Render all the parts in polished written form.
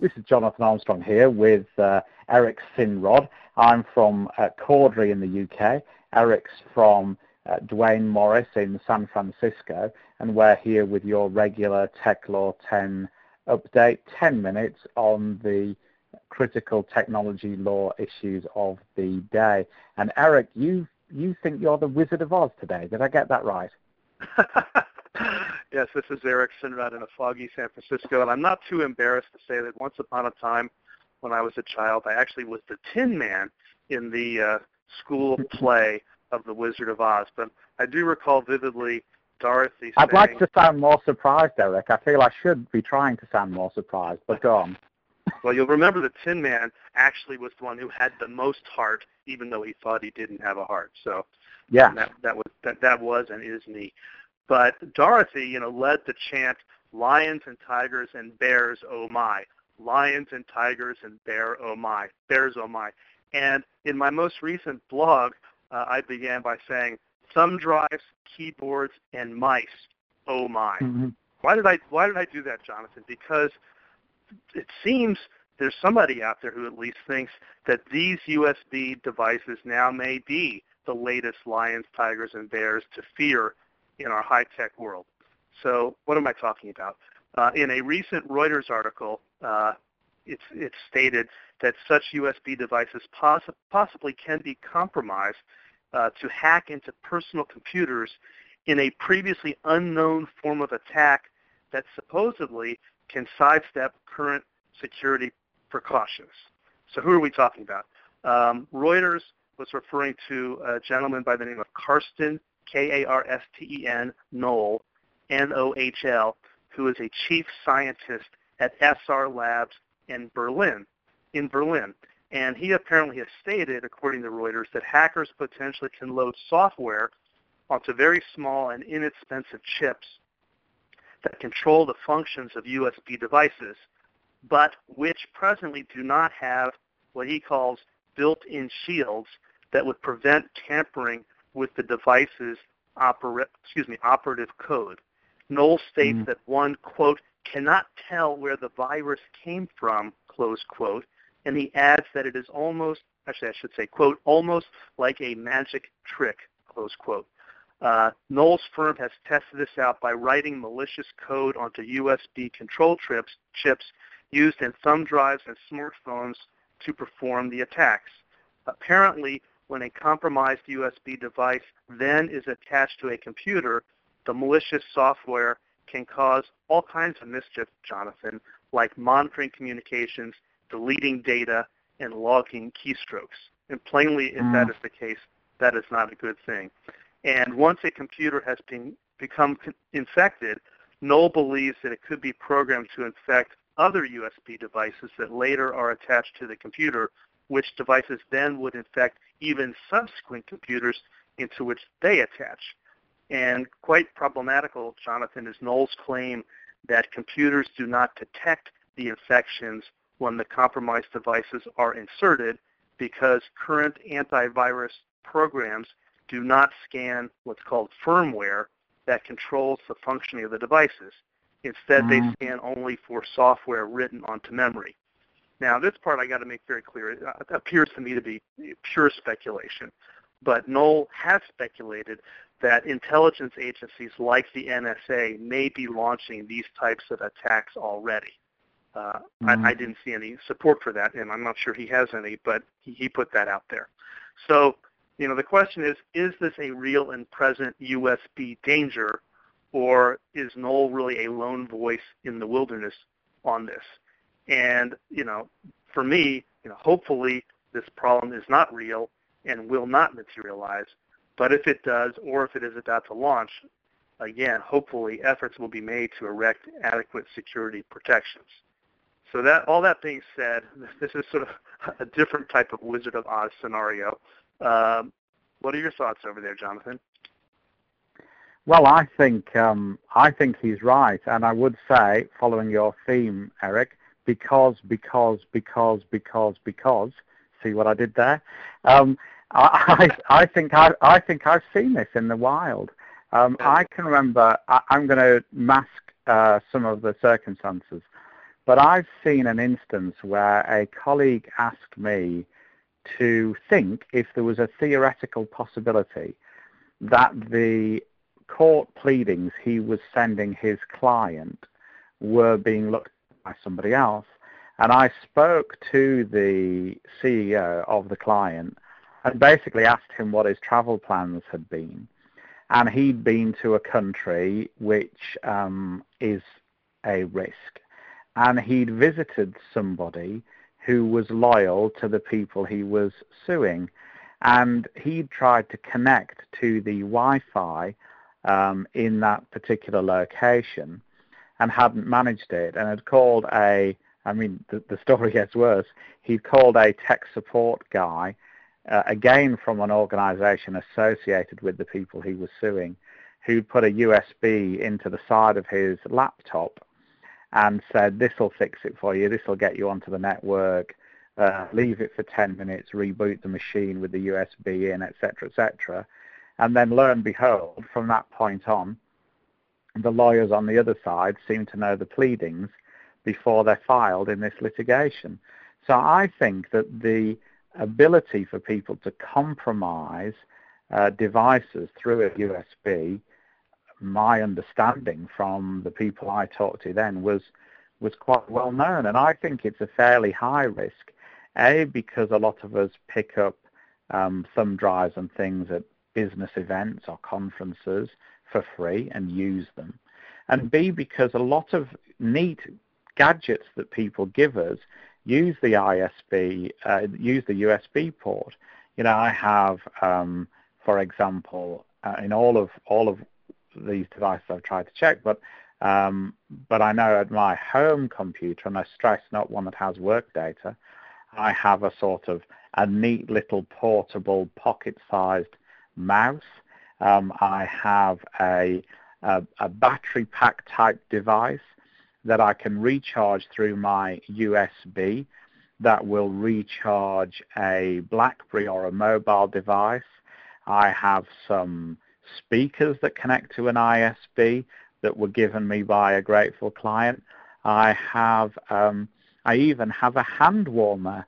This is Jonathan Armstrong here with Eric Sinrod. I'm from Cordray in the UK. Eric's from Duane Morris in San Francisco, and we're here with your regular Tech Law 10 update, 10 minutes on the critical technology law issues of the day. And Eric, you think you're the Wizard of Oz today. Did I get that right? Yes, this is Eric Sinrod in a foggy San Francisco, and I'm not too embarrassed to say that once upon a time when I was a child, I actually was the Tin Man in the school play of The Wizard of Oz. But I do recall vividly Dorothy saying... I'd like to sound more surprised, Eric. I feel I should be trying to sound more surprised, but go on. Well, you'll remember the Tin Man actually was the one who had the most heart, even though he thought he didn't have a heart. So yeah, that was and is me. But Dorothy, led the chant, "Lions and tigers and bears, oh my! Lions and tigers and bear, oh my! Bears, oh my!" And in my most recent blog, I began by saying, "Thumb drives, keyboards, and mice, oh my!" Mm-hmm. Why did I do that, Jonathan? Because it seems there's somebody out there who at least thinks that these USB devices now may be the latest lions, tigers, and bears to fear in our high-tech world. So what am I talking about? In a recent Reuters article, it's stated that such USB devices possibly can be compromised to hack into personal computers in a previously unknown form of attack that supposedly can sidestep current security precautions. So who are we talking about? Reuters was referring to a gentleman by the name of Karsten, K-A-R-S-T-E-N, Nohl, N-O-H-L, who is a chief scientist at SR Labs in Berlin. And he apparently has stated, according to Reuters, that hackers potentially can load software onto very small and inexpensive chips that control the functions of USB devices, but which presently do not have what he calls built-in shields that would prevent tampering with the device's operative code. Nohl states that one, quote, cannot tell where the virus came from, close quote, and he adds that it is almost like a magic trick, close quote. Nohl's firm has tested this out by writing malicious code onto USB control chips used in thumb drives and smartphones to perform the attacks. Apparently, when a compromised USB device then is attached to a computer, the malicious software can cause all kinds of mischief, Jonathan, like monitoring communications, deleting data, and logging keystrokes. And plainly, if that is the case, that is not a good thing. And once a computer has become infected, Nohl believes that it could be programmed to infect other USB devices that later are attached to the computer, which devices then would infect even subsequent computers into which they attach. And quite problematical, Jonathan, is Nohl's claim that computers do not detect the infections when the compromised devices are inserted because current antivirus programs do not scan what's called firmware that controls the functioning of the devices. Instead, they scan only for software written onto memory. Now, this part I got to make very clear. It appears to me to be pure speculation, but Nohl has speculated that intelligence agencies like the NSA may be launching these types of attacks already. I didn't see any support for that, and I'm not sure he has any, but he put that out there. So, the question is this a real and present USB danger, or is Nohl really a lone voice in the wilderness on this? And, for me, hopefully this problem is not real and will not materialize. But if it does, or if it is about to launch, again, hopefully efforts will be made to erect adequate security protections. So all that being said, this is sort of a different type of Wizard of Oz scenario. What are your thoughts over there, Jonathan? Well, I think he's right, and I would say, following your theme, Eric, because. See what I did there? I think I've seen this in the wild. I can remember. I'm going to mask some of the circumstances, But I've seen an instance where a colleague asked me to think if there was a theoretical possibility that the court pleadings he was sending his client were being looked at by somebody else. And I spoke to the CEO of the client and basically asked him what his travel plans had been. And he'd been to a country which is a risk. And he'd visited somebody who was loyal to the people he was suing. And he'd tried to connect to the Wi-Fi in that particular location and hadn't managed it, and had called the story gets worse. He called a tech support guy, again from an organization associated with the people he was suing, who put a USB into the side of his laptop and said, this will fix it for you, this will get you onto the network, leave it for 10 minutes, reboot the machine with the USB in, etc., etc. And then lo and behold, from that point on, the lawyers on the other side seem to know the pleadings before they're filed in this litigation. So I think that the ability for people to compromise devices through a USB, my understanding from the people I talked to then was quite well known. And I think it's a fairly high risk, A, because a lot of us pick up thumb drives and things at business events or conferences for free and use them, and B, because a lot of neat gadgets that people give us use the USB port. You know, I have, for example, in all of these devices I've tried to check, but I know at my home computer, and I stress not one that has work data, I have a sort of a neat little portable pocket-sized mouse. I have a battery pack type device that I can recharge through my USB that will recharge a BlackBerry or a mobile device. I have some speakers that connect to an ISB that were given me by a grateful client. I even have a hand warmer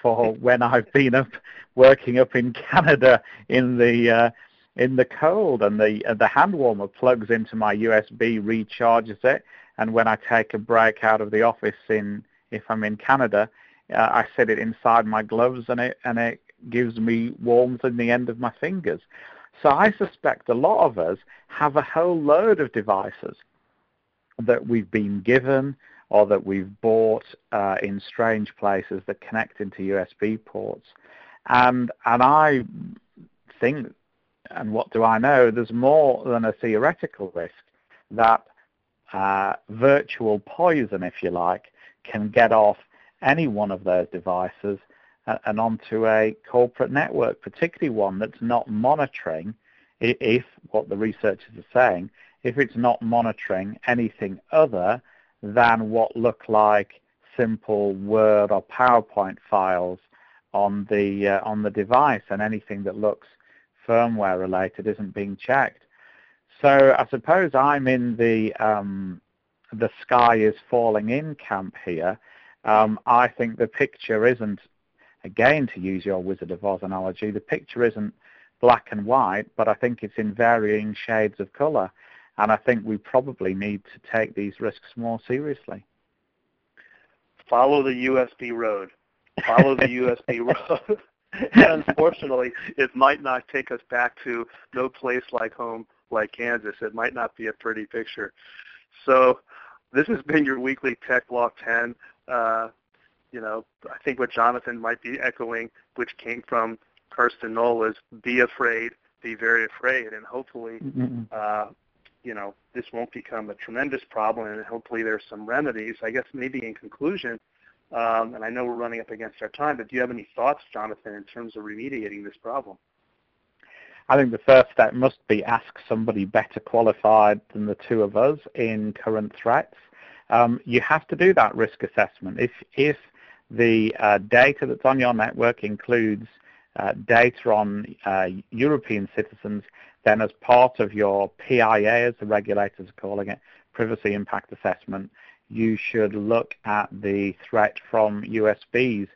for when I've been up working up in Canada in the cold, and the hand warmer plugs into my USB, recharges it, and when I take a break out of the office if I'm in Canada, I set it inside my gloves, and it gives me warmth in the end of my fingers. So I suspect a lot of us have a whole load of devices that we've been given or that we've bought in strange places that connect into USB ports, and I think, and what do I know, there's more than a theoretical risk that virtual poison, if you like, can get off any one of those devices and onto a corporate network, particularly one that's not monitoring, if what the researchers are saying, if it's not monitoring anything other than what look like simple Word or PowerPoint files on the device, and anything that looks firmware related isn't being checked. So I suppose I'm in the sky is falling in camp here. I think the picture isn't, again to use your Wizard of Oz analogy, the picture isn't black and white, but I think it's in varying shades of colour, and I think we probably need to take these risks more seriously. Follow the USB road. Follow the USB road. And unfortunately, it might not take us back to no place like home, like Kansas. It might not be a pretty picture. So this has been your weekly Tech Law 10. I think what Jonathan might be echoing, which came from Karsten Nohl, is be afraid, be very afraid. And hopefully, this won't become a tremendous problem, and hopefully there's some remedies. I guess maybe in conclusion, and I know we're running up against our time, but do you have any thoughts, Jonathan, in terms of remediating this problem? I think the first step must be ask somebody better qualified than the two of us in current threats. You have to do that risk assessment. If the data that's on your network includes data on European citizens, then as part of your PIA, as the regulators are calling it, Privacy Impact Assessment, you should look at the threat from USBs.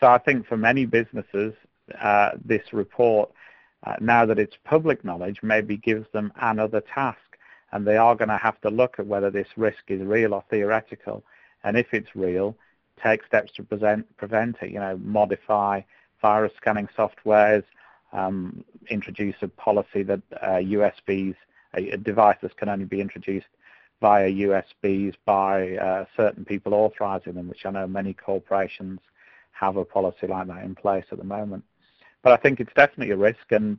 So I think for many businesses, this report, now that it's public knowledge, maybe gives them another task, and they are going to have to look at whether this risk is real or theoretical, and if it's real, take steps to prevent it, modify virus scanning softwares, introduce a policy that USBs, a device that can only be introduced via USBs by certain people authorizing them, which I know many corporations have a policy like that in place at the moment. But I think it's definitely a risk, and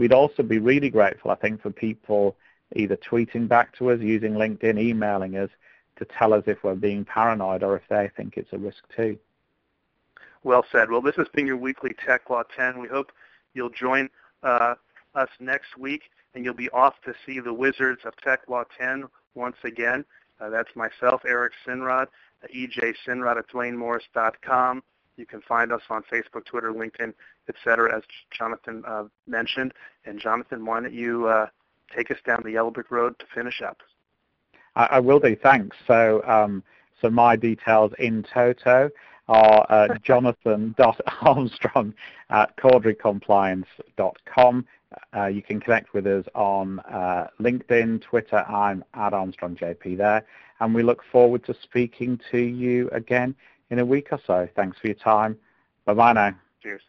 we'd also be really grateful, I think, for people either tweeting back to us, using LinkedIn, emailing us to tell us if we're being paranoid or if they think it's a risk too. Well said. Well, this has been your weekly Tech Law 10. We hope you'll join us next week, and you'll be off to see the Wizards of Tech Law 10 once again. That's myself, Eric Sinrod, EJ Sinrod at DuaneMorris.com. You can find us on Facebook, Twitter, LinkedIn, etc., as Jonathan mentioned. And Jonathan, why don't you take us down the Yellow Brick Road to finish up? I will do, thanks. So my details in toto are jonathan.armstrong@cordrycompliance.com. You can connect with us on LinkedIn, Twitter. I'm @ArmstrongJP there. And we look forward to speaking to you again in a week or so. Thanks for your time. Bye-bye now. Cheers.